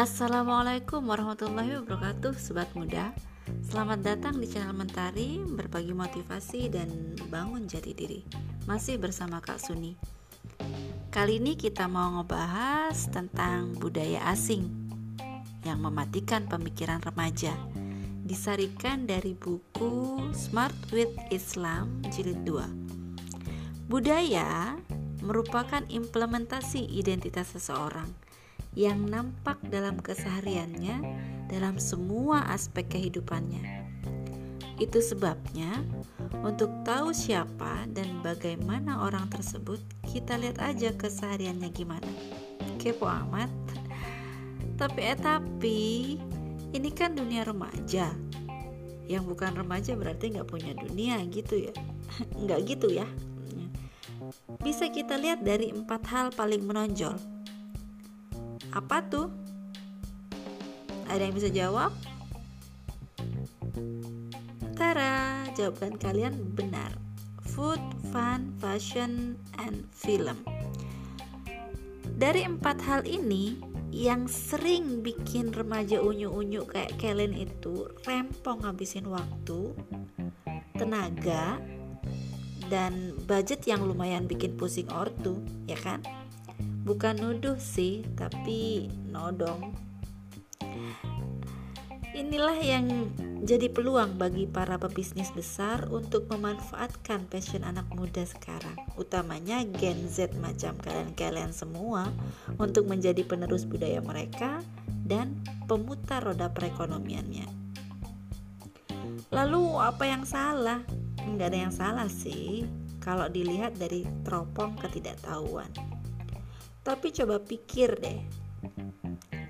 Assalamualaikum warahmatullahi wabarakatuh, sobat muda. Selamat datang di channel Mentari, berbagi motivasi dan bangun jati diri. Masih bersama Kak Suni. Kali ini kita mau ngebahas tentang budaya asing yang mematikan pemikiran remaja. Disarikan dari buku Smart with Islam jilid 2. Budaya merupakan implementasi identitas seseorang yang nampak dalam kesehariannya, dalam semua aspek kehidupannya. Itu sebabnya, untuk tahu siapa dan bagaimana orang tersebut, kita lihat aja kesehariannya gimana. Kepo amat. Tapi ini kan dunia remaja. Yang bukan remaja berarti gak punya dunia gitu ya. Gak gitu ya. Bisa kita lihat dari 4 hal paling menonjol. Apa tuh? Ada yang bisa jawab? Tara, jawaban kalian benar. Food, fun, fashion, and film. Dari 4 hal ini, yang sering bikin remaja unyu-unyu kayak kalian itu rempong ngabisin waktu, tenaga, dan budget yang lumayan bikin pusing ortu, ya kan? Bukan nuduh sih, tapi nodong. Inilah yang jadi peluang bagi para pebisnis besar untuk memanfaatkan passion anak muda sekarang, utamanya Gen Z macam kalian-kalian semua, untuk menjadi penerus budaya mereka dan pemutar roda perekonomiannya. Lalu apa yang salah? Nggak ada yang salah sih, kalau dilihat dari teropong ketidaktahuan. Tapi coba pikir deh,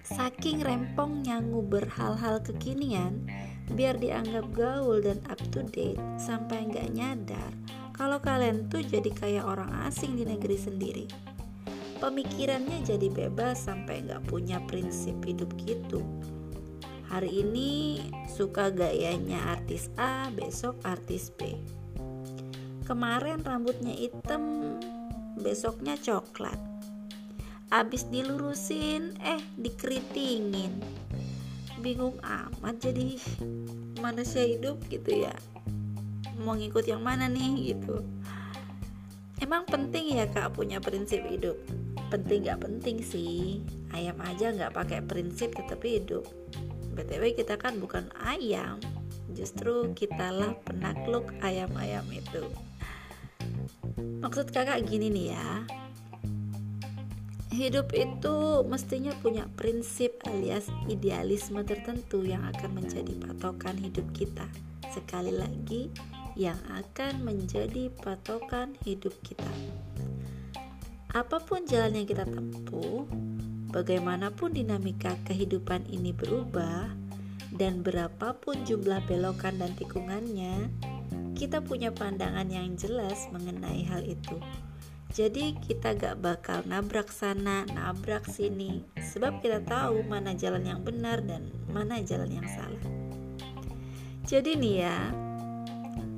saking rempongnya nguber hal-hal kekinian biar dianggap gaul dan up to date, sampai gak nyadar kalau kalian tuh jadi kayak orang asing di negeri sendiri. Pemikirannya jadi bebas sampai gak punya prinsip hidup gitu. Hari ini suka gayanya artis A, besok artis B. Kemarin rambutnya hitam, besoknya coklat. Abis dilurusin, dikeritingin. Bingung amat jadi manusia hidup gitu ya. Mau ngikut yang mana nih gitu. Emang penting ya Kak punya prinsip hidup? Penting gak penting sih. Ayam aja gak pakai prinsip tetap hidup. BTW kita kan bukan ayam, justru kitalah penakluk ayam-ayam itu. Maksud kakak gini nih ya, hidup itu mestinya punya prinsip alias idealisme tertentu yang akan menjadi patokan hidup kita. Sekali lagi, yang akan menjadi patokan hidup kita. Apapun jalan yang kita tempuh, bagaimanapun dinamika kehidupan ini berubah, dan berapapun jumlah belokan dan tikungannya, kita punya pandangan yang jelas mengenai hal itu. Jadi kita gak bakal nabrak sana, nabrak sini, sebab kita tahu mana jalan yang benar dan mana jalan yang salah. Jadi nih ya,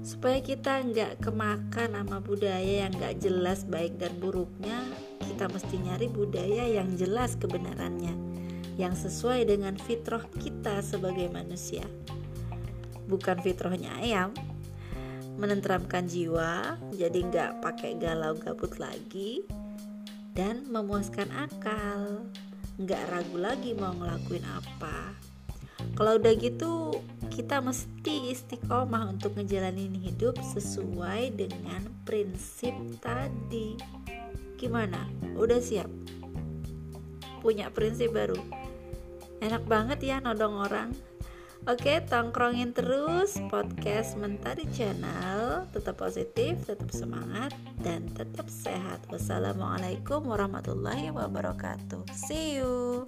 supaya kita gak kemakan sama budaya yang gak jelas baik dan buruknya, kita mesti nyari budaya yang jelas kebenarannya, yang sesuai dengan fitrah kita sebagai manusia. Bukan fitrahnya ayam. Menenteramkan jiwa, jadi gak pakai galau gabut lagi, dan memuaskan akal, gak ragu lagi mau ngelakuin apa. Kalau udah gitu, kita mesti istiqomah untuk ngejalanin hidup sesuai dengan prinsip tadi. Gimana? Udah siap? Punya prinsip baru? Enak banget ya nodong orang. Oke, tongkrongin terus podcast Mentari Channel. Tetap positif, tetap semangat, dan tetap sehat. Wassalamualaikum warahmatullahi wabarakatuh. See you.